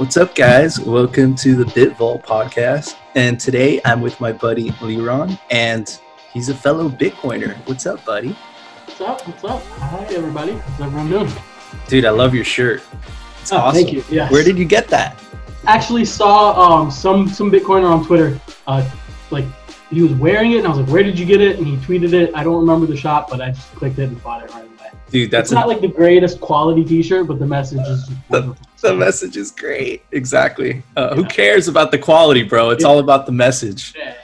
What's up, guys? Welcome to the BitVault podcast. And today I'm with my buddy Liron, and he's a fellow Bitcoiner. What's up, buddy? What's up? What's up? Hi, everybody. How's everyone doing? Dude, I love your shirt. It's awesome. Thank you. Yes. Where did you get that? Actually, saw some Bitcoiner on Twitter. He was wearing it, and I was like, "Where did you get it?" And he tweeted it. I don't remember the shop, but I just clicked it and bought it right away. Dude, that's not like the greatest quality T-shirt, but the message is the message is great. Exactly. Who cares about the quality, bro? It's all about the message. Yeah.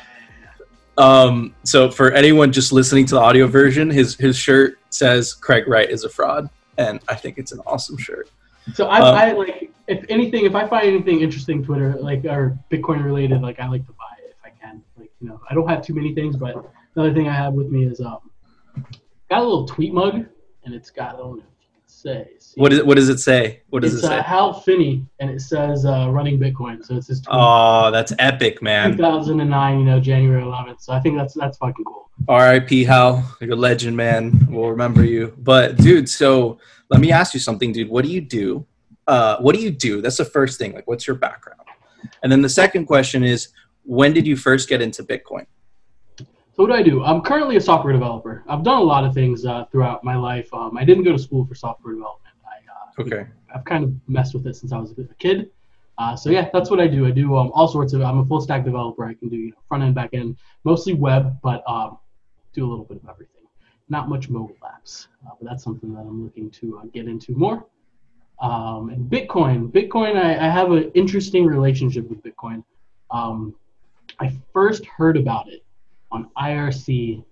So for anyone just listening to the audio version, his shirt says Craig Wright is a fraud, and I think it's an awesome shirt. So I like, if anything, if I find anything interesting, Twitter or Bitcoin related, I like to buy it if I can. I don't have too many things, but another thing I have with me is got a little tweet mug. And it's got, I don't know if it says. What does it say? What does it say? It's Hal Finney, and it says running Bitcoin. So it's his tweet. Oh, that's epic, man. 2009, January 11th. So I think that's fucking cool. R.I.P. Hal, you're a legend, man. We'll remember you. But dude, so let me ask you something, dude. What do you do? That's the first thing. What's your background? And then the second question is, when did you first get into Bitcoin? So what do I do? I'm currently a software developer. I've done a lot of things throughout my life. I didn't go to school for software development. I've kind of messed with it since I was a kid. That's what I do. I do all sorts of. I'm a full stack developer. I can do front end, back end, mostly web, but do a little bit of everything. Not much mobile apps, but that's something that I'm looking to get into more. And Bitcoin. I have an interesting relationship with Bitcoin. I first heard about it on IRC,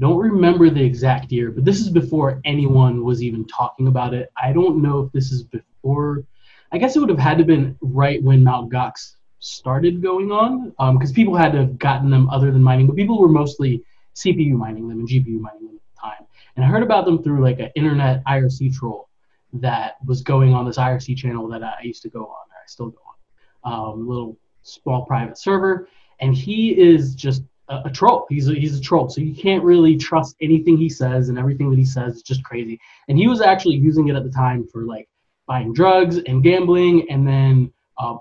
don't remember the exact year, but this is before anyone was even talking about it. I don't know if this is before, I guess it would have had to have been right when Mt. Gox started going on, because people had to have gotten them other than mining, but people were mostly CPU mining them and GPU mining them at the time. And I heard about them through an internet IRC troll that was going on this IRC channel that I used to go on, or I still go on, little small private server, and he is just a troll. He's a troll, so you can't really trust anything he says, and everything that he says is just crazy. And he was actually using it at the time for buying drugs and gambling, and then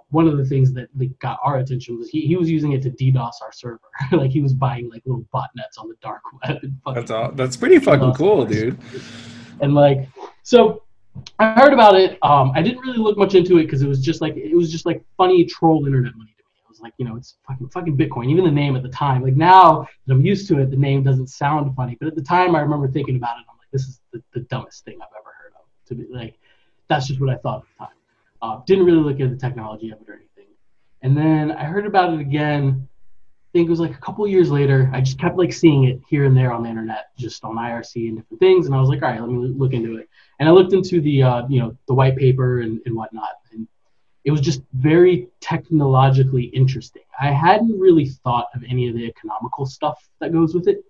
one of the things that got our attention was he was using it to DDoS our server. He was buying little botnets on the dark web. That's pretty fucking cool, dude. And so I heard about it. I didn't really look much into it because it was just funny troll internet money. It's fucking Bitcoin. Even the name at the time, now that I'm used to it, the name doesn't sound funny. But at the time, I remember thinking about it. And I'm like, this is the dumbest thing I've ever heard of. To be that's just what I thought at the time. Didn't really look at the technology of it or anything. And then I heard about it again. I think it was a couple years later. I just kept seeing it here and there on the internet, just on IRC and different things. And I was like, all right, let me look into it. And I looked into the the white paper and whatnot. And it was just very technologically interesting. I hadn't really thought of any of the economical stuff that goes with it,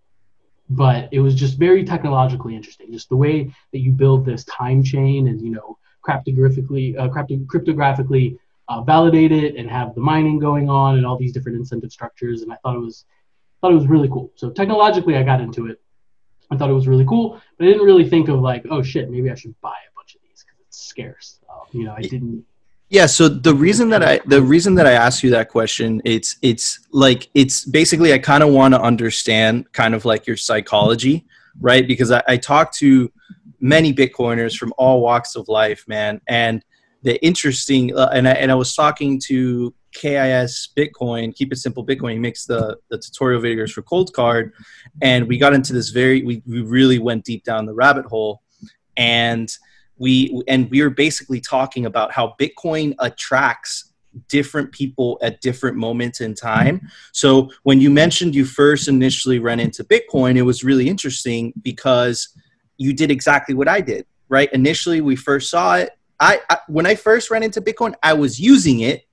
but it was just very technologically interesting. Just the way that you build this time chain and, cryptographically validate it and have the mining going on and all these different incentive structures. And I thought it was really cool. So technologically, I got into it. I thought it was really cool, but I didn't really think of oh shit, maybe I should buy a bunch of these because it's scarce. I didn't. Yeah, so the reason that I asked you that question, it's basically I kind of want to understand your psychology, right? Because I talk to many Bitcoiners from all walks of life, man, and the interesting and I was talking to KIS Bitcoin, Keep It Simple Bitcoin. He makes the tutorial videos for Cold Card, and we got into this we really went deep down the rabbit hole, and we were basically talking about how Bitcoin attracts different people at different moments in time. So when you mentioned you first initially ran into Bitcoin, it was really interesting because you did exactly what I did, right? Initially, we first saw it. When I first ran into Bitcoin, I was using it.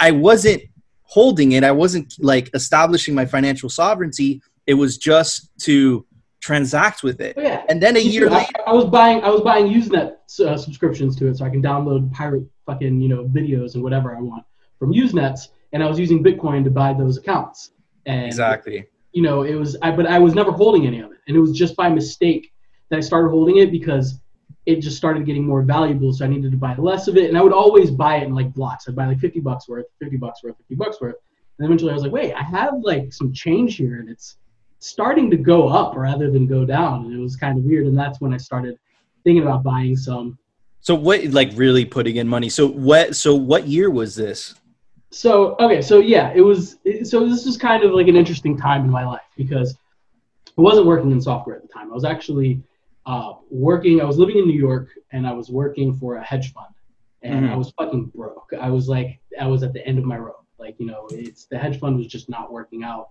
I wasn't holding it. I wasn't establishing my financial sovereignty. It was just to transact with it. Yeah. And then a year later, I was buying Usenet subscriptions to it so I can download pirate fucking videos and whatever I want from Usenet's, and I was using Bitcoin to buy those accounts. And exactly. It was, but I was never holding any of it, and it was just by mistake that I started holding it because it just started getting more valuable, so I needed to buy less of it. And I would always buy it in like blocks. I'd buy like $50 worth, $50 worth, $50 worth. And eventually I was like, wait, I have like some change here and it's starting to go up rather than go down. And it was kind of weird. And that's when I started thinking about buying some. So what, like really putting in money. So what year was this? So, okay. So yeah, it was, so this is kind of like an interesting time in my life because I wasn't working in software at the time. I was actually I was living in New York and I was working for a hedge fund and I was fucking broke. I was at the end of my rope. Like, you know, the hedge fund was just not working out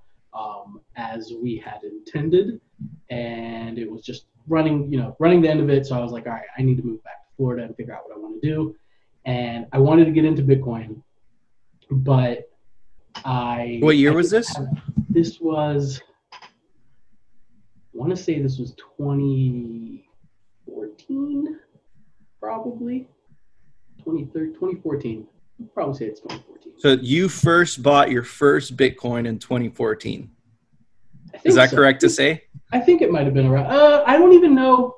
as we had intended, and it was just running the end of it. So I was like, all right, I need to move back to Florida and figure out what I want to do. And I wanted to get into Bitcoin, but what year was this? This was, I want to say this was 2014, probably 2014. I'd probably say it's 2014. So you first bought your first Bitcoin in 2014. Is that correct to say? I think it might have been around. I don't even know.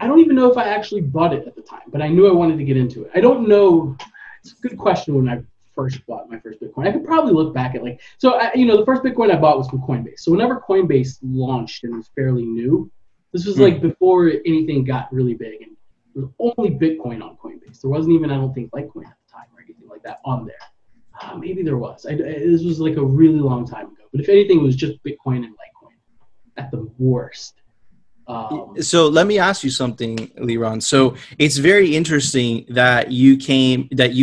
I don't even know if I actually bought it at the time, but I knew I wanted to get into it. I don't know. It's a good question when I first bought my first Bitcoin. I could probably look back at like, the first Bitcoin I bought was from Coinbase. So whenever Coinbase launched and was fairly new, this was like before anything got really big, and there was only Bitcoin on Coinbase. There wasn't even, I don't think, Litecoin at the time or anything like that on there. Maybe there was. This was like a really long time ago. But if anything, it was just Bitcoin and Litecoin at the worst. So let me ask you something, Liron. So it's very interesting that you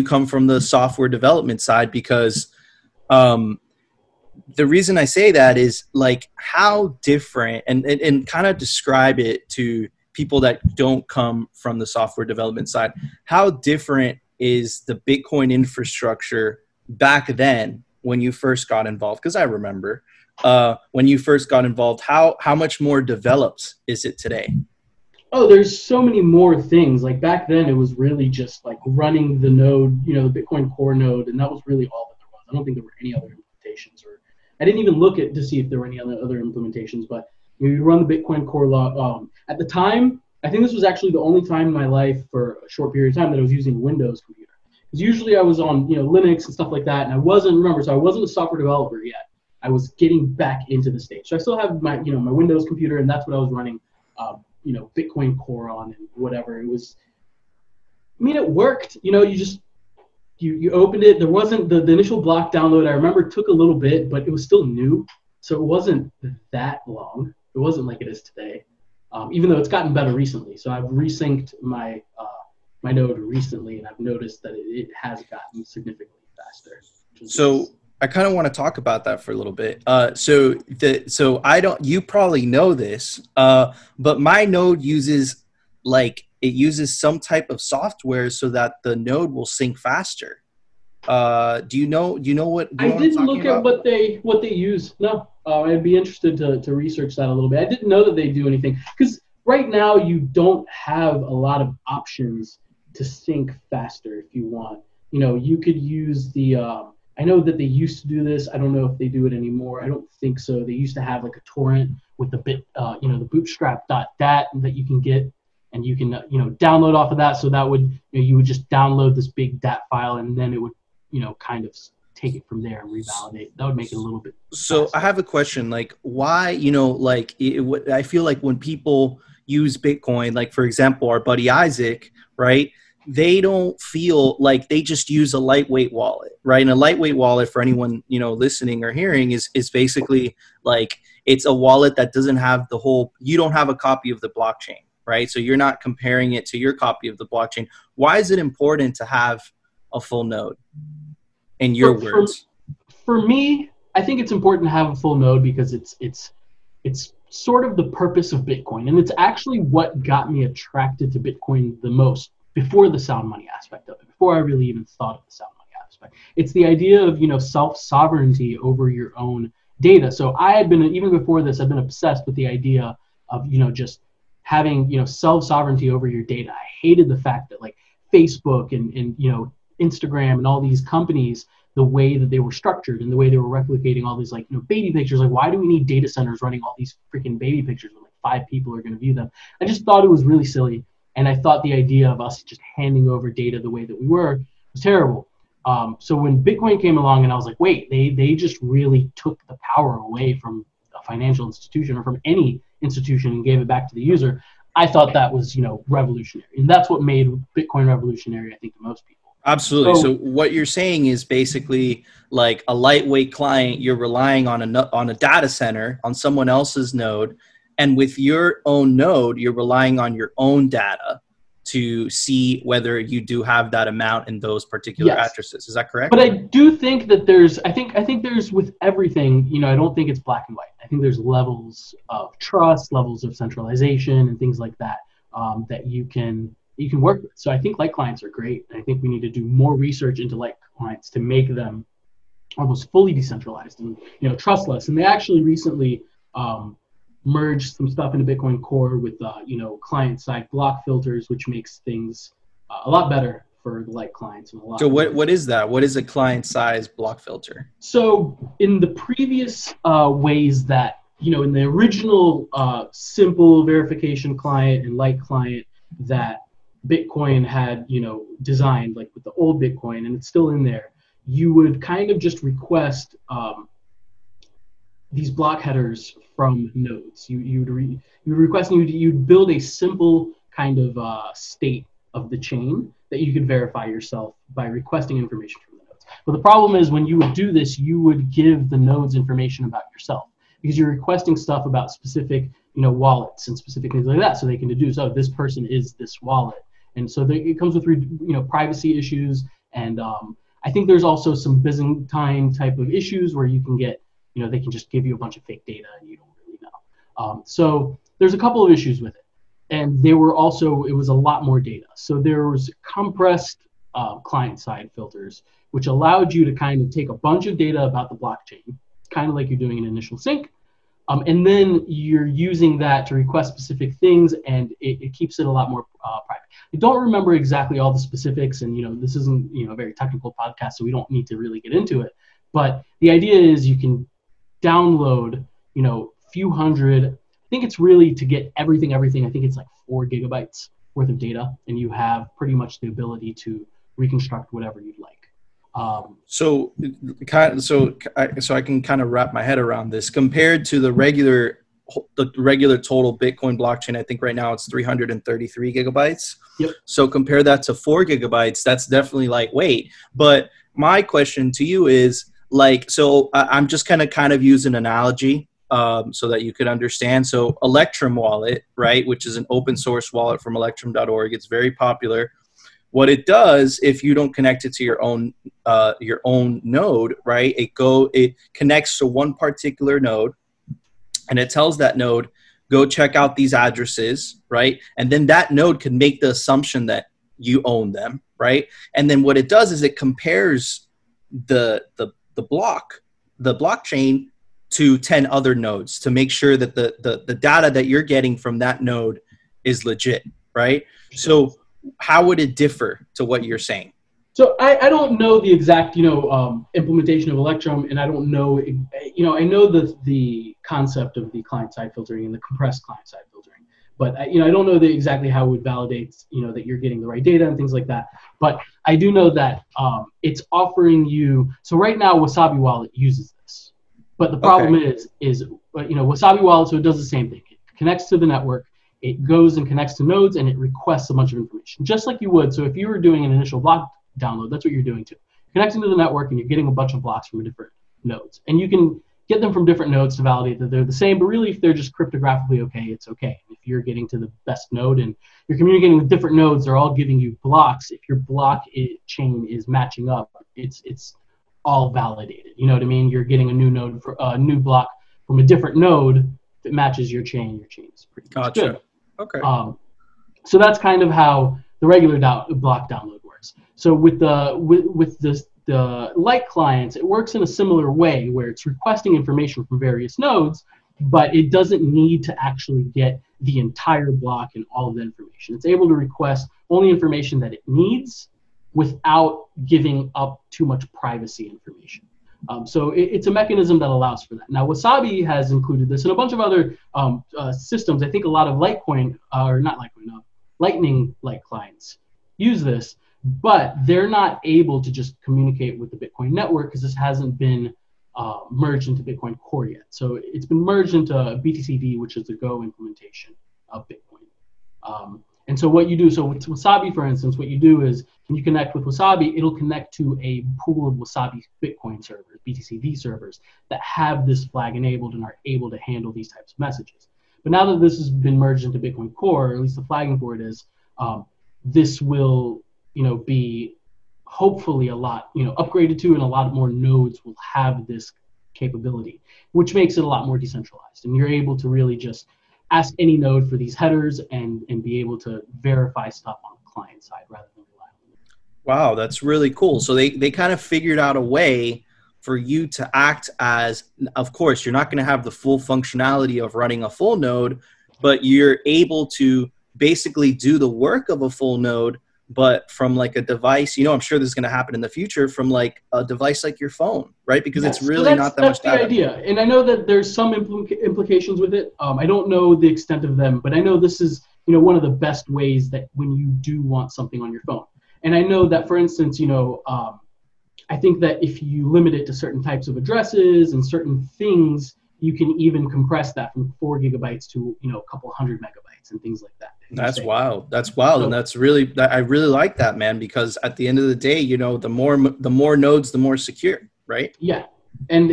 come from the software development side, because the reason I say that is like how different, and kind of describe it to people that don't come from the software development side, how different is the Bitcoin infrastructure back then when you first got involved? Because I remember when you first got involved, how much more developed is it today? Oh, there's so many more things. Like back then it was really just like running the node, the Bitcoin Core node, and that was really all that there was. I don't think there were any other implementations, or I didn't even look to see if there were any other implementations, but you run the Bitcoin Core log. At the time, I think this was actually the only time in my life for a short period of time that I was using Windows computer. Because usually I was on Linux and stuff like that, and I wasn't a software developer yet. I was getting back into the stage. So I still have my my Windows computer, and that's what I was running Bitcoin Core on and whatever. It was, it worked. You opened it. There wasn't the initial block download, I remember, took a little bit, but it was still new. So it wasn't that long. It wasn't like it is today, even though it's gotten better recently. So I've resynced my my node recently, and I've noticed that it has gotten significantly faster. So I kind of want to talk about that for a little bit. You probably know this, but my node uses some type of software so that the node will sync faster. Do you know what? I didn't look at what they use. No, I'd be interested to research that a little bit. I didn't know that they do anything, because right now you don't have a lot of options to sync faster if you want. You could use the. I know that they used to do this. I don't know if they do it anymore. I don't think so. They used to have like a torrent with the the bootstrap .dat that you can get. And you can, download off of that. So that would, you would just download this big .dat file, and then it would, kind of take it from there and revalidate. That would make it a little bit faster. So I have a question, like why, I feel like when people use Bitcoin, like for example, our buddy Isaac, right? They don't feel like, they just use a lightweight wallet, right? And a lightweight wallet, for anyone, listening or hearing, is basically like, it's a wallet that doesn't have you don't have a copy of the blockchain. Right? So you're not comparing it to your copy of the blockchain. Why is it important to have a full node in your words? For me, I think it's important to have a full node because it's sort of the purpose of Bitcoin. And it's actually what got me attracted to Bitcoin the most before the sound money aspect of it, before I really even thought of the sound money aspect. It's the idea of, self-sovereignty over your own data. So I had been, even before this, I've been obsessed with the idea of, just having, self-sovereignty over your data. I hated the fact that like Facebook and Instagram and all these companies, the way that they were structured and the way they were replicating all these like, baby pictures. Like, why do we need data centers running all these freaking baby pictures when like 5 people are going to view them? I just thought it was really silly. And I thought the idea of us just handing over data the way that we were was terrible. So when Bitcoin came along and I was like, wait, they just really took the power away from a financial institution or from any institution and gave it back to the user, I thought that was, you know, revolutionary. And that's what made Bitcoin revolutionary, I think, to most people. Absolutely. So what you're saying is basically like a lightweight client, you're relying on a data center, on someone else's node. And with your own node, you're relying on your own data to see whether you do have that amount in those particular addresses. Is that correct? But I do think that there's, I think there's, with everything, you know, I don't think it's black and white. I think there's levels of trust, levels of centralization and things like that, that you can work with. So I think light clients are great. And I think we need to do more research into light clients to make them almost fully decentralized and, you know, trustless. And they actually recently merged some stuff into Bitcoin Core with, you know, client-side block filters, which makes things a lot better for the light clients. And a lot. So what is that? What is a client-side block filter? So in the previous ways that, you know, in the original simple verification client and light client that Bitcoin had, you know, designed, like with the old Bitcoin, and it's still in there, you would kind of just request these block headers from nodes. You'd build a simple kind of state of the chain that you could verify yourself by requesting information from the nodes. But the problem is when you would do this, you would give the nodes information about yourself because you're requesting stuff about specific, you know, wallets and specific things like that, so they can deduce, oh, this person is this wallet. And so it comes with, you know, privacy issues. And I think there's also some Byzantine type of issues where you can get, you know, they can just give you a bunch of fake data and you don't really know. So there's a couple of issues with it. And they were also, it was a lot more data. So there was compressed client-side filters, which allowed you to kind of take a bunch of data about the blockchain, kind of like you're doing an initial sync. And then you're using that to request specific things, and it keeps it a lot more private. I don't remember exactly all the specifics, and, you know, this isn't, you know, a very technical podcast, so we don't need to really get into it. But the idea is you can download, you know, few hundred, I think it's really to get everything, I think it's like 4 gigabytes worth of data, and you have pretty much the ability to reconstruct whatever you'd like. So I can kind of wrap my head around this compared to the regular total Bitcoin blockchain. I think right now it's 333 gigabytes. Yep. So compare that to 4 gigabytes. That's definitely lightweight. But my question to you is like, so I'm just going to kind of use an analogy so that you could understand. So Electrum Wallet, right, which is an open source wallet from Electrum.org. It's very popular. What it does, if you don't connect it to your own node, right? It connects to one particular node, and it tells that node, go check out these addresses, right? And then that node can make the assumption that you own them, right? And then what it does is it compares the blockchain to 10 other nodes to make sure that the data that you're getting from that node is legit, right? So how would it differ to what you're saying? So I don't know the exact, you know, implementation of Electrum, and I don't know, you know, I know the concept of the client-side filtering and the compressed client-side filtering, but I, you know, I don't know exactly how it would validate, you know, that you're getting the right data and things like that. But I do know that it's offering you. So right now, Wasabi Wallet uses this, but the problem is you know, Wasabi Wallet, so it does the same thing. It connects to the network. It goes and connects to nodes, and it requests a bunch of information, just like you would. So if you were doing an initial block download, that's what you're doing too. Connecting to the network, and you're getting a bunch of blocks from different nodes. And you can get them from different nodes to validate that they're the same, but really if they're just cryptographically okay, it's okay. If you're getting to the best node and you're communicating with different nodes, they're all giving you blocks. If your block chain is matching up, it's all validated. You know what I mean? You're getting a new node, for a new block from a different node that matches your chain. Your chain is pretty much good. Okay. So that's kind of how the regular block download works. So with the light clients, it works in a similar way where it's requesting information from various nodes, but it doesn't need to actually get the entire block and all of the information. It's able to request only information that it needs without giving up too much privacy information. So it's a mechanism that allows for that. Now, Wasabi has included this and a bunch of other systems. I think a lot of Litecoin, or not Litecoin, Lightning-like clients use this, but they're not able to just communicate with the Bitcoin network because this hasn't been merged into Bitcoin Core yet. So it's been merged into BTCD, which is the Go implementation of Bitcoin. And so what you do, so with Wasabi, for instance, what you do is when you connect with Wasabi, it'll connect to a pool of Wasabi Bitcoin servers, BTCD servers, that have this flag enabled and are able to handle these types of messages. But now that this has been merged into Bitcoin Core, or at least the flagging for it is, this will, be hopefully a lot, upgraded to, and a lot more nodes will have this capability, which makes it a lot more decentralized. And you're able to really just ask any node for these headers and be able to verify stuff on the client side rather than rely on it. Wow, that's really cool. So they kind of figured out a way for you to act as, of course, you're not going to have the full functionality of running a full node, but you're able to basically do the work of a full node, but from like a device, I'm sure this is going to happen in the future, from like a device like your phone, right? Because yes, it's really so not that much data. That's the idea. And I know that there's some implications with it. I don't know the extent of them, but I know this is, one of the best ways that when you do want something on your phone. And I know that, for instance, I think that if you limit it to certain types of addresses and certain things, you can even compress that from 4 gigabytes to, a couple hundred megabytes and things like that. That's wild. That's wild. And that's really, I really like that, man, because at the end of the day, the more nodes, the more secure, right? Yeah. And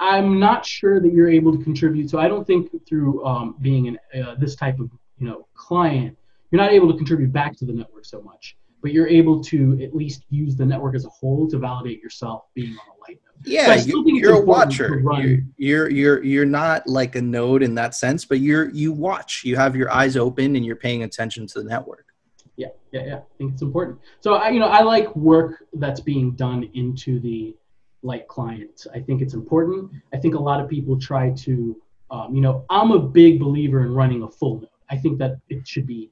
I'm not sure that you're able to contribute. So I don't think through being in this type of, client, you're not able to contribute back to the network so much. But you're able to at least use the network as a whole to validate yourself being on a light node. Yeah, so you're a watcher. You're not like a node in that sense, but you watch. You have your eyes open and you're paying attention to the network. Yeah. I think it's important. So I like work that's being done into the light client. I think it's important. I think a lot of people try to, I'm a big believer in running a full node. I think that it should be,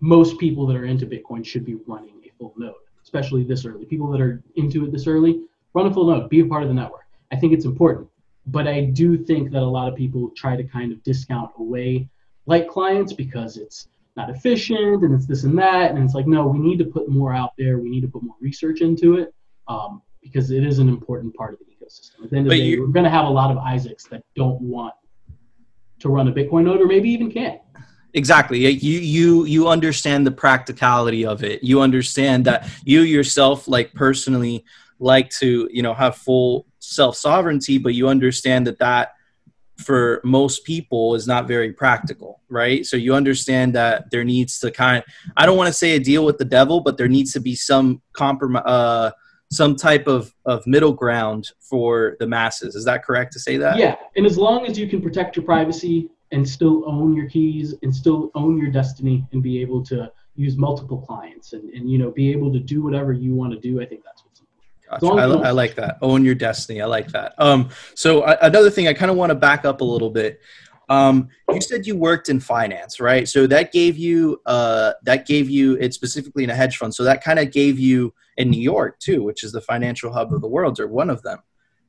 most people that are into Bitcoin should be running a full node, especially this early. People that are into it this early, run a full node, be a part of the network. I think it's important. But I do think that a lot of people try to kind of discount away light clients because it's not efficient and it's this and that. And it's like, no, we need to put more out there. We need to put more research into it because it is an important part of the ecosystem. At the end of the day, we're going to have a lot of Isaacs that don't want to run a Bitcoin node or maybe even can't. Exactly. You understand the practicality of it. You understand that you yourself, like personally, like to, have full self-sovereignty, but you understand that for most people is not very practical, right? So you understand that there needs to I don't want to say a deal with the devil, but there needs to be some compromise, some type of middle ground for the masses. Is that correct to say that? Yeah. And as long as you can protect your privacy and still own your keys and still own your destiny and be able to use multiple clients and be able to do whatever you want to do. I think that's what's important. Gotcha. I like that. Own your destiny. I like that. So another thing, I kind of want to back up a little bit. You said you worked in finance, right? So that gave you it's specifically in a hedge fund. So that kind of gave you in New York too, which is the financial hub of the world or one of them.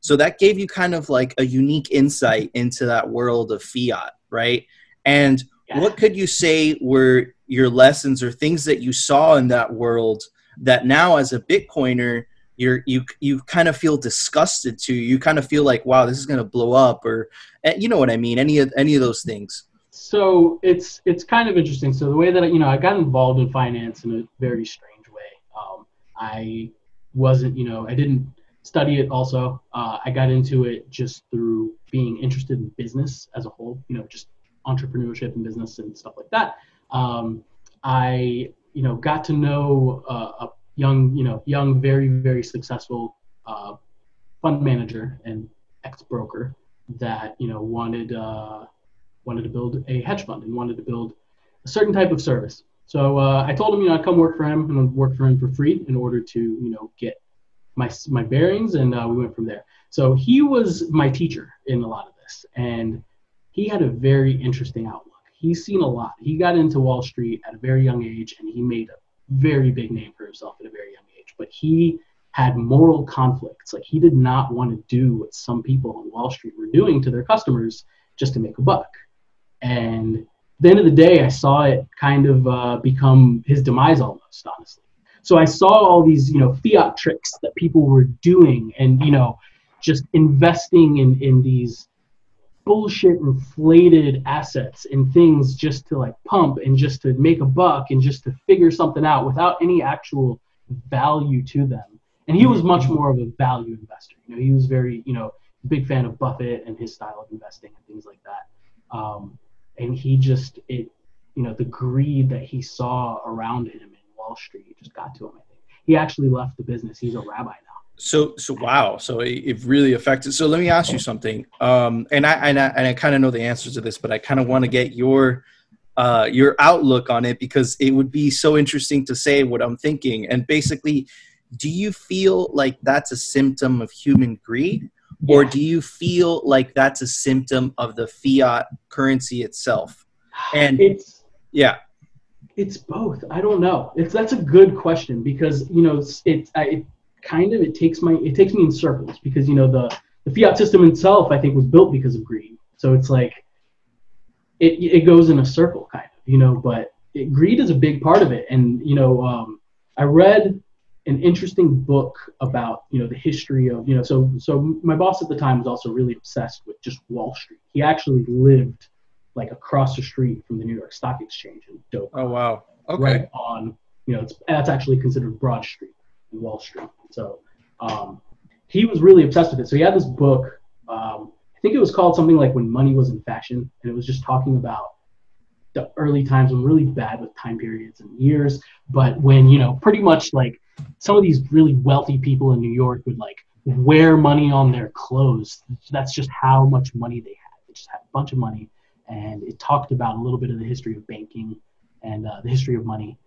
So that gave you kind of like a unique insight into that world of fiat, right? And yeah. What could you say were your lessons or things that you saw in that world that now as a Bitcoiner, you kind of feel disgusted to? You kind of feel like, wow, this is going to blow up, or you know what I mean? Any of those things. So it's kind of interesting. So the way that I got involved in finance in a very strange way. I wasn't, I didn't study it also. I got into it just through being interested in business as a whole, just entrepreneurship and business and stuff like that. I, got to know a young, very, very successful fund manager and ex-broker that, wanted to build a hedge fund and wanted to build a certain type of service. So I told him, I'd come work for him and I'd work for him for free in order to, get my bearings, and we went from there. So he was my teacher in a lot of this, and he had a very interesting outlook. He's seen a lot. He got into Wall Street at a very young age, and he made a very big name for himself at a very young age, but he had moral conflicts. Like, he did not want to do what some people on Wall Street were doing to their customers just to make a buck. And at the end of the day, I saw it kind of become his demise almost, honestly. So I saw all these, you know, fiat tricks that people were doing and, you know, just investing in these bullshit inflated assets and things just to like pump and just to make a buck and just to figure something out without any actual value to them. And he was much more of a value investor. You know, he was very, you know, big fan of Buffett and his style of investing and things like that. And he just, you know, the greed that he saw around him in Wall Street just got to him, I think. He actually left the business. He's a rabbi now. So wow. So it really affected. So let me ask you something. And I kind of know the answers to this, but I kind of want to get your outlook on it because it would be so interesting to say what I'm thinking. And basically, do you feel like that's a symptom of human greed, or do you feel like that's a symptom of the fiat currency itself? And it's both. I don't know. That's a good question because, you know, it takes me in circles because, you know, the fiat system itself, I think, was built because of greed. So it's like it goes in a circle kind of, you know, but greed is a big part of it. And, you know, I read an interesting book about, you know, the history of, you know, so my boss at the time was also really obsessed with just Wall Street. He actually lived like across the street from the New York Stock Exchange in Dover. Oh, wow. Okay. Right on, you know, that's actually considered Broad Street. Wall Street. So he was really obsessed with it. So he had this book, I think it was called something like When Money Was in Fashion, and it was just talking about the early times. I'm really bad with time periods and years, but when, you know, pretty much like some of these really wealthy people in New York would like wear money on their clothes. That's just how much money they had. They just had a bunch of money, and it talked about a little bit of the history of banking and the history of money.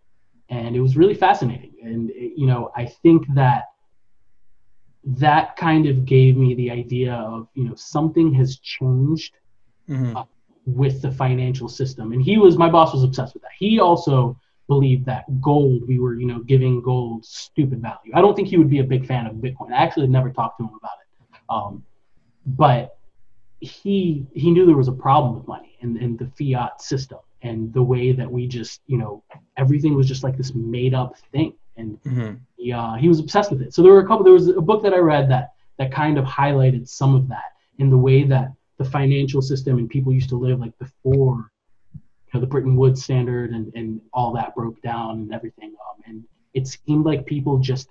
And it was really fascinating. And, you know, I think that kind of gave me the idea of, you know, something has changed with the financial system. And my boss was obsessed with that. He also believed that we were, you know, giving gold stupid value. I don't think he would be a big fan of Bitcoin. I actually never talked to him about it. But he knew there was a problem with money and the fiat system. And the way that we just, you know, everything was just like this made up thing. And he was obsessed with it. So there was a book that I read that kind of highlighted some of that in the way that the financial system and people used to live like before, you know, the Bretton Woods standard and all that broke down and everything. And it seemed like people just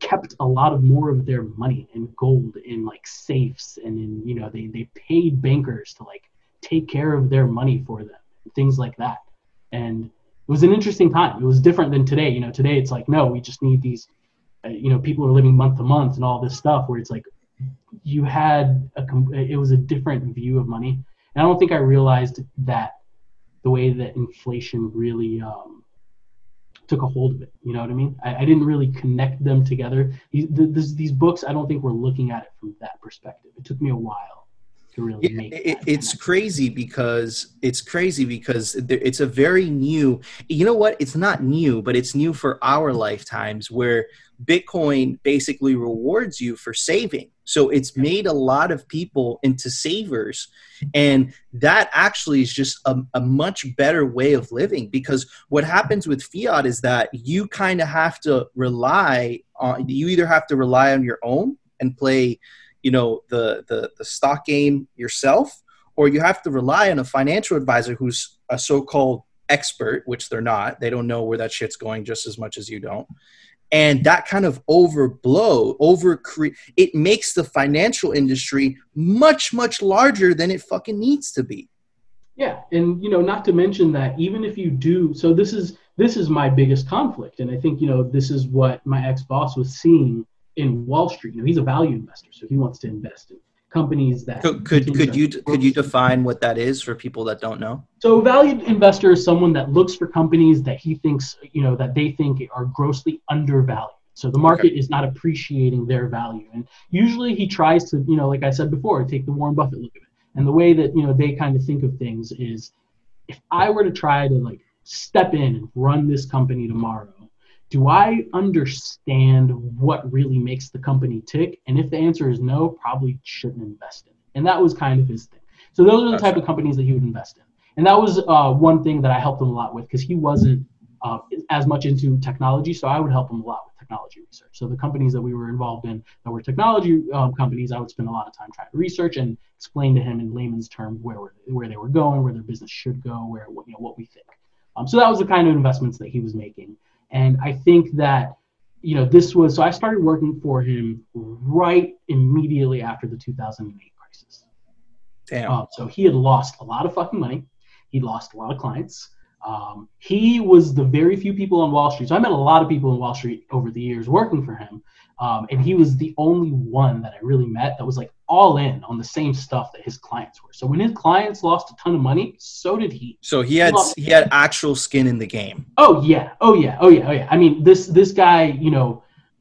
kept a lot of more of their money in gold in like safes. And in, you know, they paid bankers to like take care of their money for them. Things like that. And it was an interesting time. It was different than today. You know, today it's like, no, we just need these, you know, people are living month to month and all this stuff where it's like it was a different view of money. And I don't think I realized that the way that inflation really took a hold of it. You know what I mean? I didn't really connect them together. These books, I don't think we're looking at it from that perspective. It took me a while. It's crazy because it's a very new, you know what? It's not new, but it's new for our lifetimes where Bitcoin basically rewards you for saving. So it's made a lot of people into savers. And that actually is just a much better way of living because what happens with fiat is that you kind of have to rely on your own and play, you know, the stock game yourself, or you have to rely on a financial advisor who's a so-called expert, which they're not. They don't know where that shit's going just as much as you don't. And that kind of it makes the financial industry much, much larger than it fucking needs to be. Yeah. And, you know, not to mention that even if you do, so this is my biggest conflict. And I think, you know, this is what my ex-boss was seeing in Wall Street. You know, he's a value investor, so he wants to invest in companies that could you define what that is for people that don't know? So a value investor is someone that looks for companies that he thinks, you know, that they think are grossly undervalued. So the market is not appreciating their value. And usually he tries to, you know, like I said before, take the Warren Buffett look at it. And the way that, you know, they kind of think of things is, if I were to try to like step in and run this company tomorrow, do I understand what really makes the company tick? And if the answer is no, probably shouldn't invest in it. And that was kind of his thing. So those are the type of companies that he would invest in. And that was one thing that I helped him a lot with, because he wasn't as much into technology, so I would help him a lot with technology research. So the companies that we were involved in that were technology companies, I would spend a lot of time trying to research and explain to him in layman's terms where they were going, where their business should go, where what we think. So that was the kind of investments that he was making. And I think that, this was, so I started working for him right immediately after the 2008 crisis. Damn. So he had lost a lot of fucking money. He lost a lot of clients. He was the very few people on Wall Street. So I met a lot of people in Wall Street over the years working for him. And he was the only one that I really met that was like all in on the same stuff that his clients were. So when his clients lost a ton of money, so did he. So he had actual skin in the game. Oh yeah. I mean, this guy,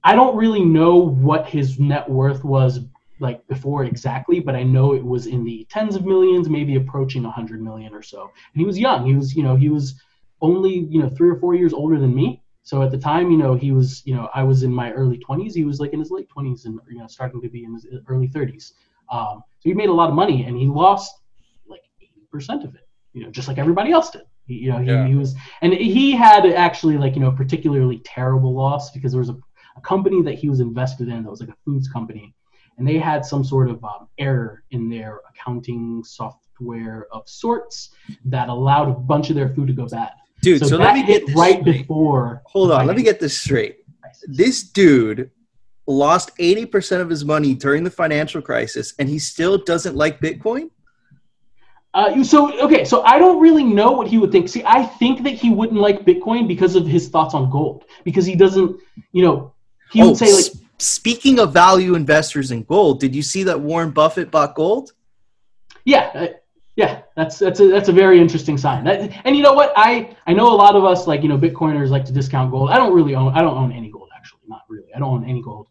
I don't really know what his net worth was like before exactly, but I know it was in the tens of millions, maybe approaching 100 million or so. And he was young. He was, he was only, 3 or 4 years older than me. So at the time, he was, I was in my early 20s. He was like in his late 20s and, starting to be in his early 30s. So he made a lot of money and he lost like 80% of it, just like everybody else did. He was, and he had actually like, a particularly terrible loss because there was a company that he was invested in that was like a foods company. And they had some sort of error in their accounting software of sorts that allowed a bunch of their food to go bad. Dude, so let me get this right straight. Before. Hold on, let me get this straight. This dude lost 80% of his money during the financial crisis, and he still doesn't like Bitcoin? So I don't really know what he would think. See, I think that he wouldn't like Bitcoin because of his thoughts on gold, because he doesn't, he would say like... Speaking of value investors in gold, did you see that Warren Buffett bought gold? Yeah, that's a very interesting sign. And you know what? I know a lot of us like, Bitcoiners like to discount gold. I don't own any gold, actually. Not really. I don't own any gold.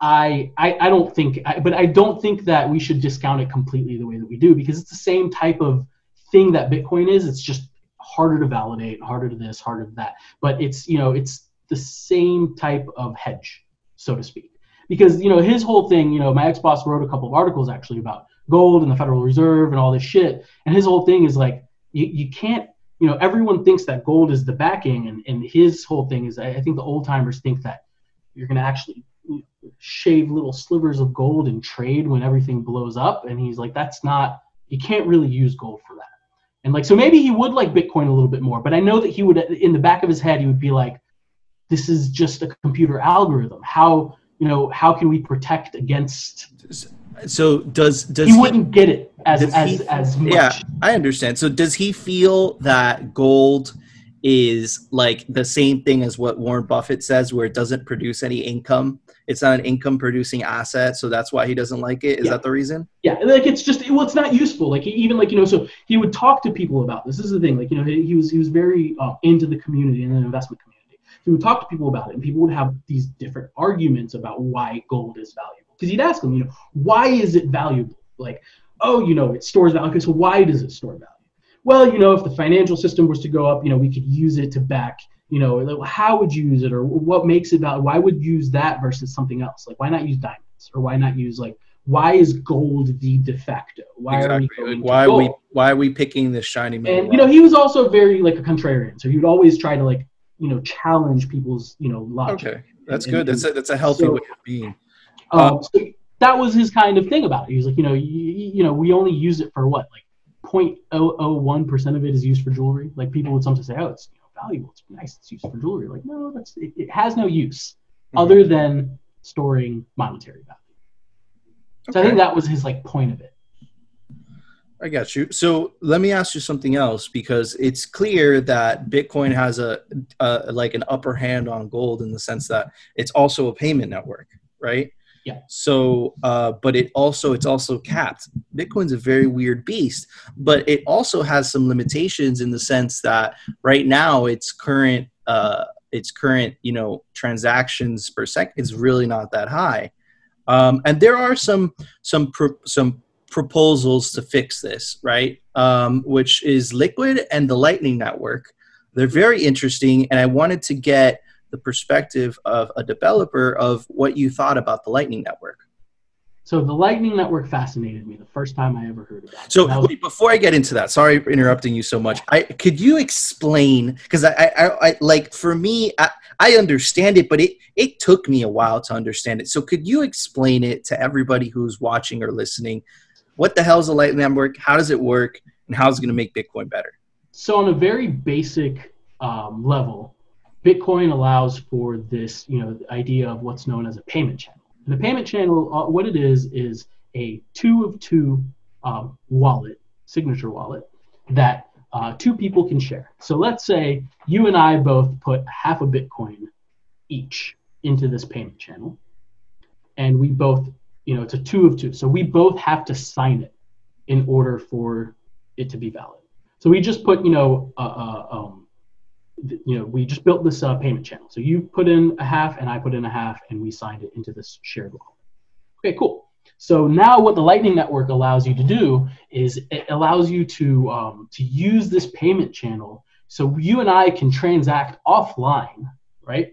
I don't think that we should discount it completely the way that we do, because it's the same type of thing that Bitcoin is. It's just harder to validate, harder to this, harder to that. But it's, it's the same type of hedge, so to speak. Because, his whole thing, my ex-boss wrote a couple of articles actually about gold and the Federal Reserve and all this shit. And his whole thing is like, you can't, everyone thinks that gold is the backing. And his whole thing is, I think the old timers think that you're going to actually shave little slivers of gold and trade when everything blows up. And he's like, you can't really use gold for that. And like, so maybe he would like Bitcoin a little bit more, but I know that he would, in the back of his head, he would be like, this is just a computer algorithm. How can we protect against... So does he wouldn't get it as much. Yeah, I understand. So does he feel that gold is like the same thing as what Warren Buffett says, where it doesn't produce any income? It's not an income producing asset, so that's why he doesn't like it. Is that the reason? Yeah, like it's just it's not useful. Like even like so he would talk to people about this. This is the thing. Like he was very into the community and the investment community. He would talk to people about it, and people would have these different arguments about why gold is valuable. Because he'd ask them, why is it valuable? Like, it stores value. Okay, so why does it store value? Well, if the financial system was to go up, we could use it to back, how would you use it, or what makes it valuable? Why would you use that versus something else? Like, why not use diamonds, or why not use why is gold the de facto? Why are we picking this shiny metal? And he was also very like a contrarian, so he would always try to like challenge people's logic. Okay, that's good. That's a healthy way of being. So that was his kind of thing about it. He was like, we only use it for what? Like 0.001% of it is used for jewelry. Like people would sometimes say, oh, it's valuable. It's nice. It's used for jewelry. Like, no, it has no use other than storing monetary value. So I think that was his like point of it. I got you. So let me ask you something else, because it's clear that Bitcoin has an upper hand on gold in the sense that it's also a payment network, right? Yeah. So, but it's also capped. Bitcoin's a very weird beast, but it also has some limitations in the sense that right now its current, transactions per second is really not that high. And there are some proposals to fix this, right? Which is Liquid and the Lightning Network. They're very interesting. And I wanted to get the perspective of a developer of what you thought about the Lightning Network. So the Lightning Network fascinated me the first time I ever heard about it. So wait, before I get into that, sorry for interrupting you so much. Could you explain, because I like, for me, I understand it, but it took me a while to understand it. So could you explain it to everybody who's watching or listening? What the hell is the Lightning Network? How does it work? And how is it going to make Bitcoin better? So on a very basic level, Bitcoin allows for this, the idea of what's known as a payment channel. The payment channel, what it is a two-of-two wallet, signature wallet, that two people can share. So let's say you and I both put half a Bitcoin each into this payment channel, and we both, it's a two-of-two. So we both have to sign it in order for it to be valid. So we just put, we just built this payment channel. So you put in a half and I put in a half and we signed it into this shared wallet. Okay, cool. So now what the Lightning Network allows you to do is it allows you to use this payment channel so you and I can transact offline, right?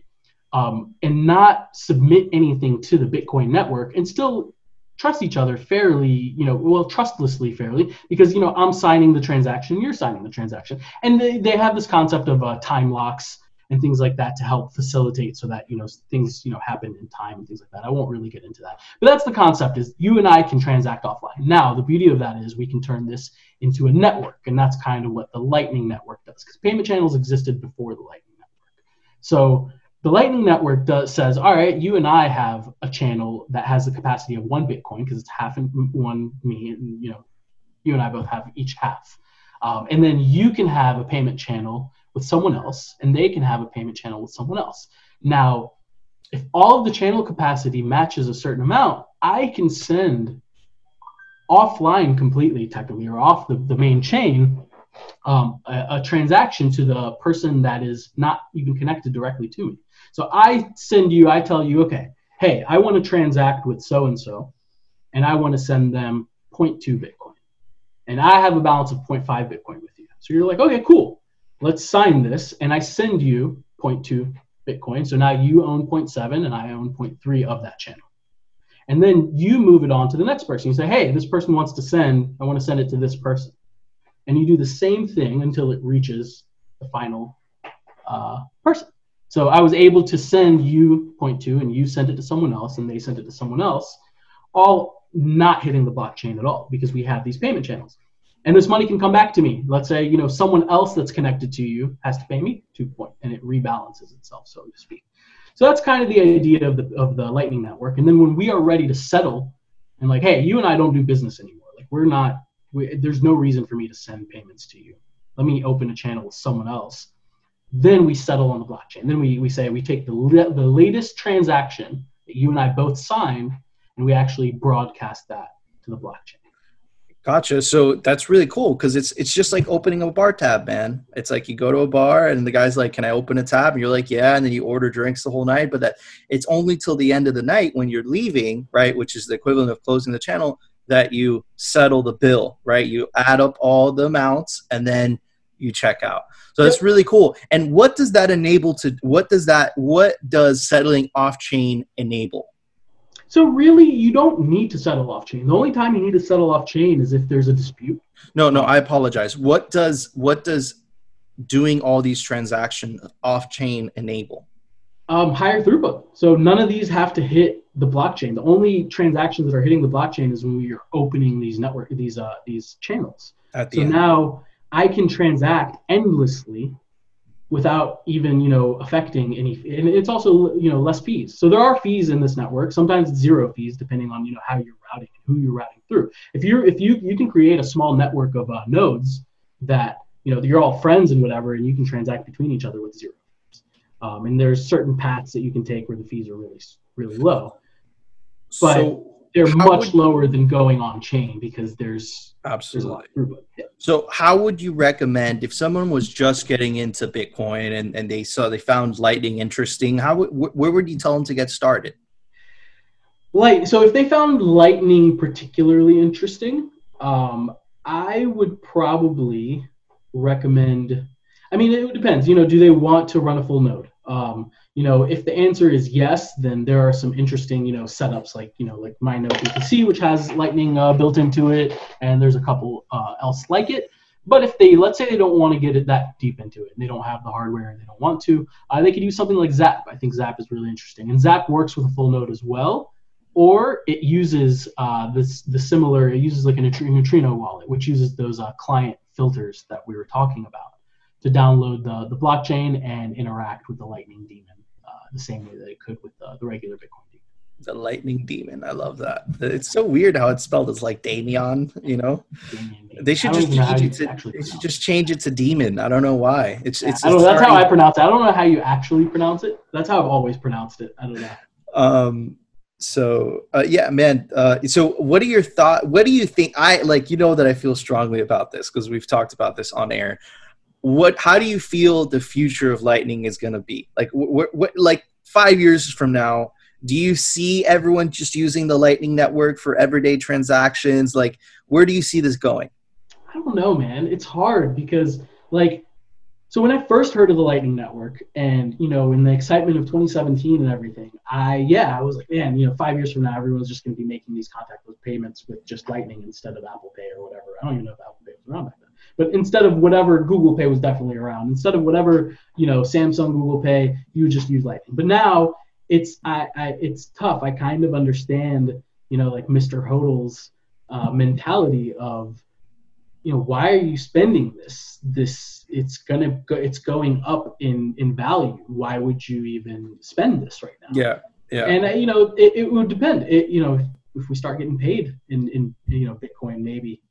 And not submit anything to the Bitcoin network and still trust each other fairly, trustlessly fairly, because, I'm signing the transaction, you're signing the transaction. And they have this concept of time locks and things like that to help facilitate so that, things, happen in time and things like that. I won't really get into that. But that's the concept, is you and I can transact offline. Now, the beauty of that is we can turn this into a network, and that's kind of what the Lightning Network does, because payment channels existed before the Lightning Network. So the Lightning Network says, all right, you and I have a channel that has the capacity of one Bitcoin, because it's half and one me, and you and I both have each half. And then you can have a payment channel with someone else, and they can have a payment channel with someone else. Now, if all of the channel capacity matches a certain amount, I can send offline completely, technically, or off the main chain, a transaction to the person that is not even connected directly to me. So I tell you, okay, hey, I want to transact with so-and-so, and I want to send them 0.2 Bitcoin. And I have a balance of 0.5 Bitcoin with you. So you're like, okay, cool. Let's sign this. And I send you 0.2 Bitcoin. So now you own 0.7 and I own 0.3 of that channel. And then you move it on to the next person. You say, hey, this person wants to send, I want to send it to this person. And you do the same thing until it reaches the final person. So I was able to send you 0.2 and you sent it to someone else and they sent it to someone else, all not hitting the blockchain at all because we have these payment channels. And this money can come back to me. Let's say, someone else that's connected to you has to pay me 2 point and it rebalances itself, so to speak. So that's kind of the idea of the Lightning Network. And then when we are ready to settle and like, hey, you and I don't do business anymore. Like there's no reason for me to send payments to you. Let me open a channel with someone else. Then we settle on the blockchain. Then we say we take the latest transaction that you and I both signed, and we actually broadcast that to the blockchain. Gotcha. So that's really cool because it's just like opening a bar tab, man. It's like you go to a bar and the guy's like, can I open a tab? And you're like, yeah. And then you order drinks the whole night. But that it's only till the end of the night when you're leaving, right, which is the equivalent of closing the channel, that you settle the bill, right? You add up all the amounts and then you check out. So that's really cool. And what does that enable to, what does settling off chain enable? So really you don't need to settle off chain. The only time you need to settle off chain is if there's a dispute. No, I apologize. What does doing all these transactions off chain enable? Higher throughput. So none of these have to hit the blockchain. The only transactions that are hitting the blockchain is when we are opening these network, these channels. Now I can transact endlessly without even, affecting any, and it's also, less fees. So there are fees in this network, sometimes zero fees, depending on, how you're routing and who you're routing through. If you can create a small network of nodes that, you're all friends and whatever, and you can transact between each other with zero. And there's certain paths that you can take where the fees are really, really low, but they're much lower than going on chain because there's a lot of throughput. Yeah. So how would you recommend if someone was just getting into Bitcoin and they found Lightning interesting, where would you tell them to get started? So if they found Lightning particularly interesting, I would probably recommend, it depends, do they want to run a full node? you know, if the answer is yes, then there are some interesting, you know, setups like myNode BTC, which has Lightning built into it, and there's a couple else like it. But if they, let's say they don't want to get it that deep into it, and they don't have the hardware, and they don't want to, they could use something like Zap. I think Zap is really interesting, and Zap works with a full node as well, or it uses it uses like a neutrino wallet, which uses those client filters that we were talking about to download the blockchain and interact with the Lightning daemon the same way that it could with the regular Bitcoin daemon. The Lightning daemon, I love that. It's so weird how it's spelled as like Damien, you know. They should just change it to, demon. I don't know why. It's I don't know, that's how I pronounce it. I don't know how you actually pronounce it. That's how I've always pronounced it. I don't know. Yeah, man. So what are your thoughts? What do you think? You know that I feel strongly about this because we've talked about this on air. How do you feel the future of Lightning is going to be? Like what, like 5 years from now, do you see everyone just using the Lightning Network for everyday transactions? Like, where do you see this going? I don't know, man. It's hard because, like, so when I first heard of the Lightning Network and, you know, in the excitement of 2017 and everything, I was like, man, you know, 5 years from now, everyone's just going to be making these contactless payments with just Lightning instead of Apple Pay or whatever. I don't even know if Apple Pay was around back then. But instead of whatever, Google Pay was definitely around. Instead of whatever, you know, Samsung, Google Pay, you would just use Lightning. But now it's tough. I kind of understand, you know, like Mr. Hodel's mentality of, you know, why are you spending this? It's going up in value. Why would you even spend this right now? Yeah. And you know, it would depend. You know, if we start getting paid in you know, Bitcoin, maybe.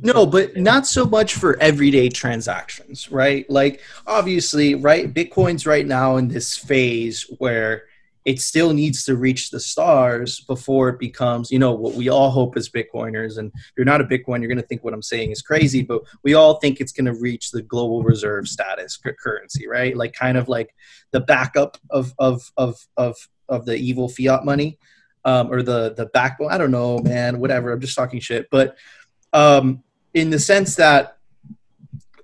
No, but not so much for everyday transactions, right? Like obviously, right? Bitcoin's right now in this phase where it still needs to reach the stars before it becomes, you know, what we all hope as Bitcoiners. And if you're not a Bitcoin, you're going to think what I'm saying is crazy, but we all think it's going to reach the global reserve status currency, right? Like kind of like the backup of the evil fiat money, or the backbone. I don't know, man, whatever. I'm just talking shit. But in the sense that,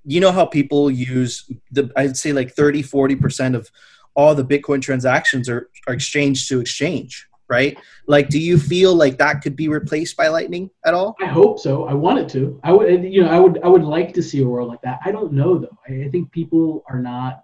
you know, how people use I'd say like 30, 40% of all the Bitcoin transactions are exchange to exchange, right? Like, do you feel like that could be replaced by Lightning at all? I hope so. I want it to. I would like to see a world like that. I don't know though. I think people are not,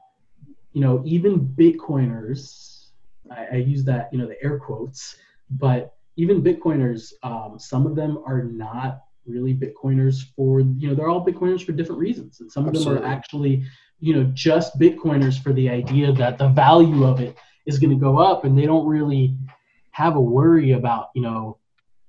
you know, even Bitcoiners, I use that, you know, the air quotes, but even Bitcoiners, some of them are not really Bitcoiners for, you know, they're all Bitcoiners for different reasons. And some of Absolutely. Them are actually, you know, just Bitcoiners for the idea that the value of it is going to go up, and they don't really have a worry about, you know,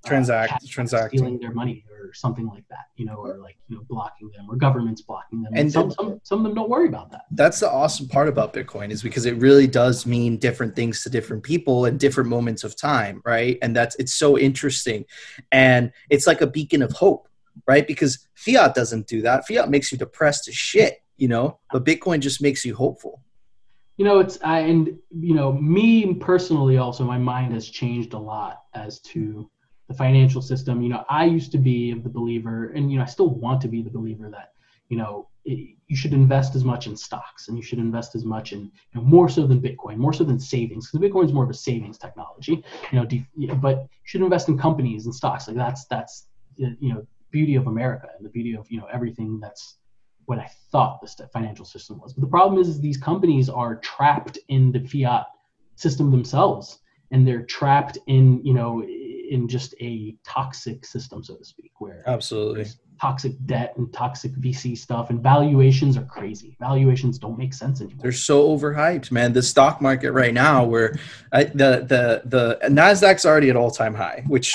stealing their money or something like that, you know, or like, you know, blocking them or governments blocking them. And some of them don't worry about that. That's the awesome part about Bitcoin, is because it really does mean different things to different people at different moments of time, right? And it's so interesting, and it's like a beacon of hope, right? Because fiat doesn't do that. Fiat makes you depressed as shit. You know, but Bitcoin just makes you hopeful. You know, and you know, me personally also, my mind has changed a lot as to the financial system. You know, I used to be the believer, and you know, I still want to be the believer that, you know, you should invest as much in stocks, and you should invest as much in, you know, more so than Bitcoin, more so than savings, because Bitcoin is more of a savings technology. You know, but you should invest in companies and stocks. Like that's you know, beauty of America and the beauty of, you know, everything that's what I thought the financial system was. But the problem is these companies are trapped in the fiat system themselves, and they're trapped in, you know, in just a toxic system, so to speak, where Absolutely. Toxic debt and toxic VC stuff, and valuations are crazy. Valuations don't make sense anymore. They're so overhyped, man. The stock market right now, where the NASDAQ's already at all-time high, which,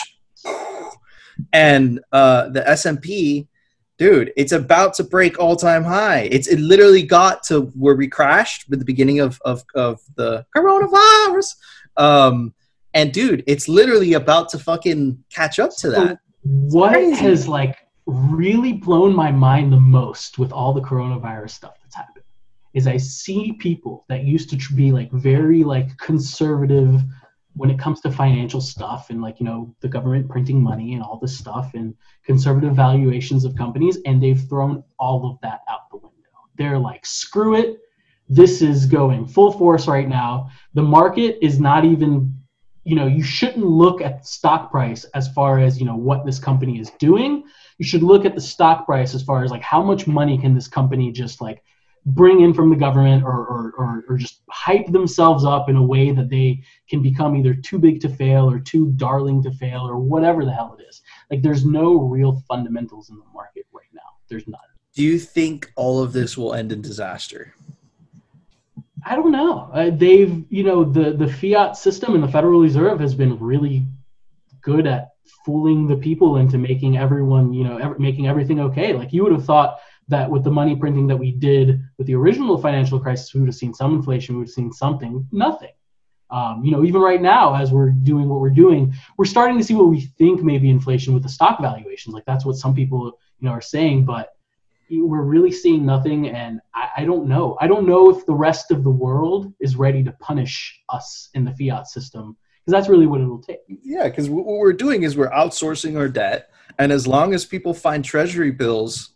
and the S&P, dude, it's about to break all-time high. It literally got to where we crashed with the beginning of the coronavirus. And dude, it's literally about to fucking catch up to that. What has like really blown my mind the most with all the coronavirus stuff that's happened is I see people that used to be like very like conservative when it comes to financial stuff and like, you know, the government printing money and all this stuff and conservative valuations of companies. And they've thrown all of that out the window. They're like, screw it. this is going full force right now. The market is not even, you know, you shouldn't look at the stock price as far as, you know, what this company is doing. You should look at the stock price as far as like how much money can this company just like bring in from the government, or just hype themselves up in a way that they can become either too big to fail or too darling to fail or whatever the hell it is. Like, there's no real fundamentals in the market right now. There's none. Do you think all of this will end in disaster? I don't know. They've, you know, the fiat system and the Federal Reserve has been really good at fooling the people into making everyone, you know, making everything okay. Like, you would have thought that with the money printing that we did with the original financial crisis, we would have seen some inflation, we would have seen something, nothing. You know, even right now, as we're doing what we're doing, we're starting to see what we think may be inflation with the stock valuations. Like, that's what some people, you know, are saying, but we're really seeing nothing. And I don't know. I don't know if the rest of the world is ready to punish us in the fiat system, because that's really what it will take. Yeah, because what we're doing is we're outsourcing our debt. And as long as people find treasury bills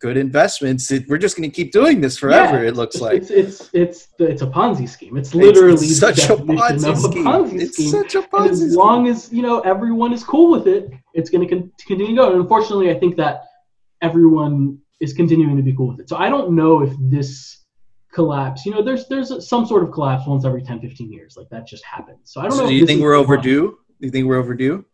good investments, we're just going to keep doing this forever. Yeah, it looks like it's a Ponzi scheme. It's literally such a Ponzi scheme. It's such a Ponzi scheme. As long as, you know, everyone is cool with it, it's going to continue to go. And unfortunately, I think that everyone is continuing to be cool with it. So I don't know if this collapse, you know, there's some sort of collapse once every 10, 15 years. Like, that just happens. So I don't know. So do you think we're overdue? Do you think we're overdue?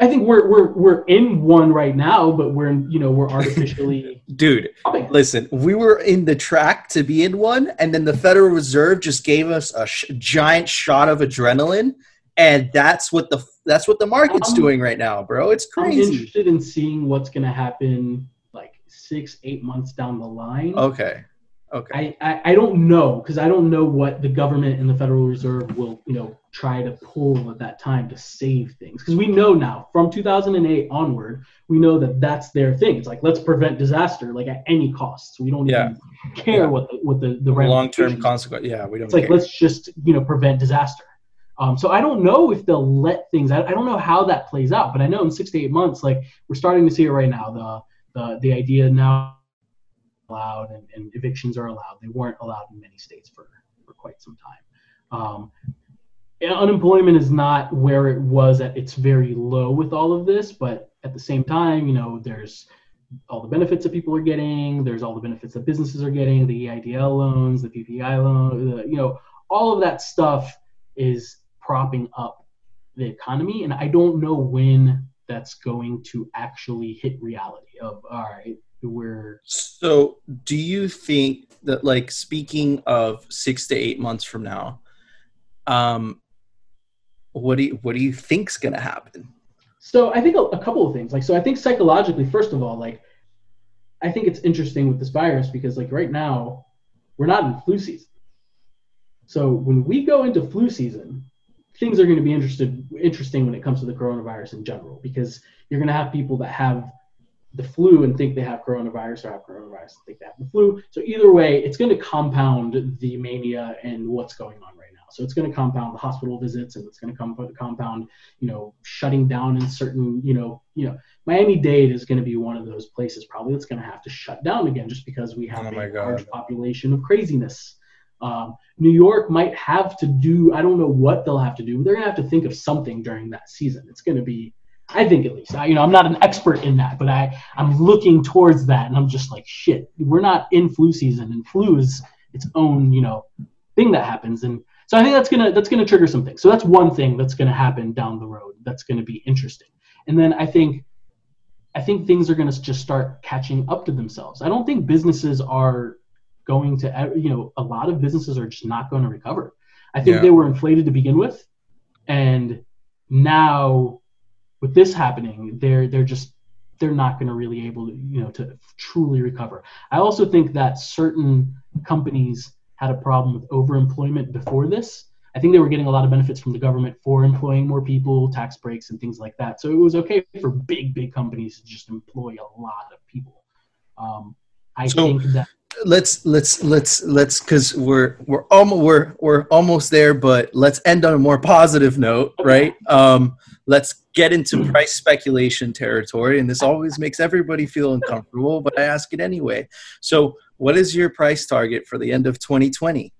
I think we're in one right now, but we're, you know, we're artificially. Dude, listen, we were in the track to be in one, and then the Federal Reserve just gave us a giant shot of adrenaline, and that's what the market's doing right now, bro. It's crazy. I'm interested in seeing what's going to happen like 6-8 months down the line. Okay. I don't know, because I don't know what the government and the Federal Reserve will, you know, try to pull at that time to save things. Because we know now from 2008 onward, we know that that's their thing. It's like, let's prevent disaster, like, at any cost. So we don't even care what the long-term consequence. Yeah, we don't. It's like, let's just, you know, prevent disaster. So I don't know if they'll let things. I don't know how that plays out, but I know in 6-8 months, like, we're starting to see it right now. The idea now. Allowed and evictions are allowed. They weren't allowed in many states for quite some time. Unemployment is not where it was at its very low with all of this, but at the same time, you know, there's all the benefits that people are getting. There's all the benefits that businesses are getting, the EIDL loans, the PPP loan, you know, all of that stuff is propping up the economy. And I don't know when that's going to actually hit reality of, all right, so do you think that, like, speaking of 6-8 months from now, what do you think's gonna happen? So I think a couple of things. Like, so I think psychologically, first of all, like, I think it's interesting with this virus because, like, right now we're not in flu season. So when we go into flu season, things are going to be interesting when it comes to the coronavirus in general, because you're going to have people that have the flu and think they have coronavirus, or have coronavirus and think they have the flu. So either way, it's going to compound the mania and what's going on right now. So it's going to compound the hospital visits, and it's going to compound, you know, shutting down in certain, you know, Miami-Dade is going to be one of those places probably that's going to have to shut down again, just because we have a large population of craziness. New York might have to do, I don't know what they'll have to do, but they're going to have to think of something during that season. It's going to be, I think, at least, I'm not an expert in that, but I'm looking towards that, and I'm just like, shit, we're not in flu season, and flu is its own, you know, thing that happens. And so I think that's gonna trigger some things. So that's one thing that's gonna happen down the road that's gonna be interesting. And then I think things are gonna just start catching up to themselves. I don't think businesses are going to, you know, a lot of businesses are just not going to recover. I think they were inflated to begin with, and now, with this happening, they're not going to really able to, you know, to truly recover. I also think that certain companies had a problem with overemployment before this. I think they were getting a lot of benefits from the government for employing more people, tax breaks and things like that. So it was okay for big companies to just employ a lot of people. I think that let's because we're almost there, but let's end on a more positive note, right? Let's get into price speculation territory, and this always makes everybody feel uncomfortable, but I ask it anyway. So what is your price target for the end of 2020?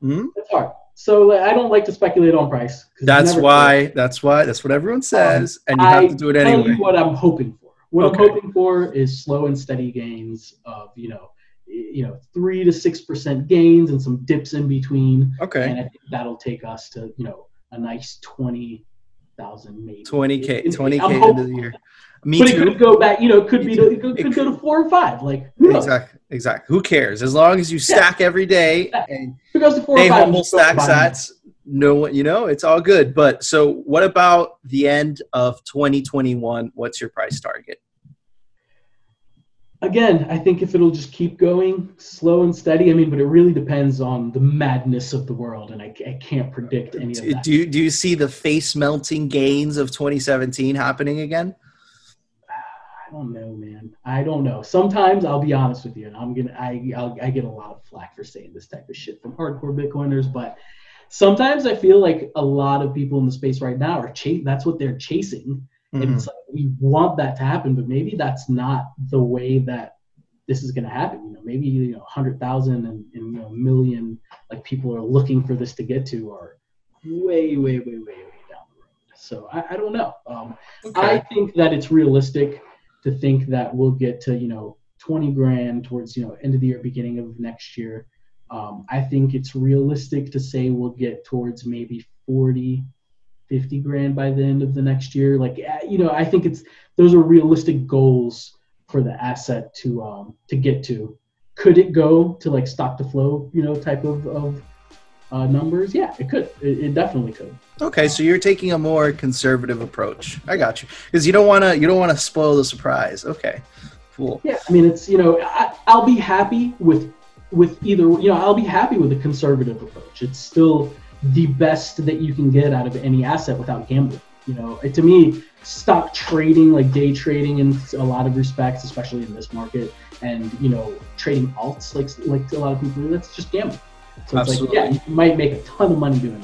That's hard. So I don't like to speculate on price. That's what everyone says, and you have to do it anyway. I tell you what I'm hoping for. I'm hoping for is slow and steady gains of, 3 to 6% gains and some dips in between. Okay. And I think that'll take us to, a nice 20,000 maybe. 20K into the year. Me but too. It could go back, it could go to 4 or 5. Like, who knows? Exactly. Who cares? As long as you stack every day and it goes to 4 or 5, humble stack sats, no one, it's all good. But so what about the end of 2021? What's your price target? Again, I think if it'll just keep going slow and steady, but it really depends on the madness of the world, and I can't predict any of that. Do you see the face-melting gains of 2017 happening again? I don't know, man. I don't know. Sometimes I'll be honest with you, and I get a lot of flack for saying this type of shit from hardcore Bitcoiners, but sometimes I feel like a lot of people in the space right now are that's what they're chasing. Mm-hmm. And it's like, we want that to happen, but maybe that's not the way that this is going to happen. Maybe 100,000 and a million like people are looking for this to get to are way down the road. So I don't know. I think that it's realistic to think that we'll get to $20,000 towards end of the year, beginning of next year. I think it's realistic to say we'll get towards maybe 40-50 grand by the end of the next year. I think those are realistic goals for the asset to get to. Could it go to like stock to flow, type of numbers? Yeah, it could. It definitely could. Okay, so you're taking a more conservative approach. I got you, because you don't want to spoil the surprise. Okay, cool. Yeah, it's I'll be happy with either. I'll be happy with a conservative approach. It's still the best that you can get out of any asset without gambling. To me, stock trading, like day trading in a lot of respects, especially in this market, and trading alts, like a lot of people, that's just gambling. So absolutely. It's like, you might make a ton of money doing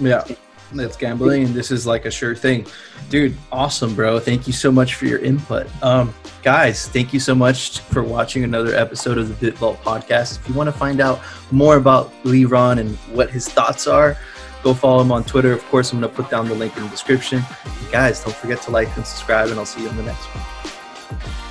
that. Yeah, that's gambling, and this is like a sure thing. Dude, awesome, bro. Thank you so much for your input. Guys, thank you so much for watching another episode of the BitVault podcast. If you want to find out more about Liron and what his thoughts are, go follow him on Twitter. Of course, I'm going to put down the link in the description. And guys, don't forget to like and subscribe, and I'll see you in the next one.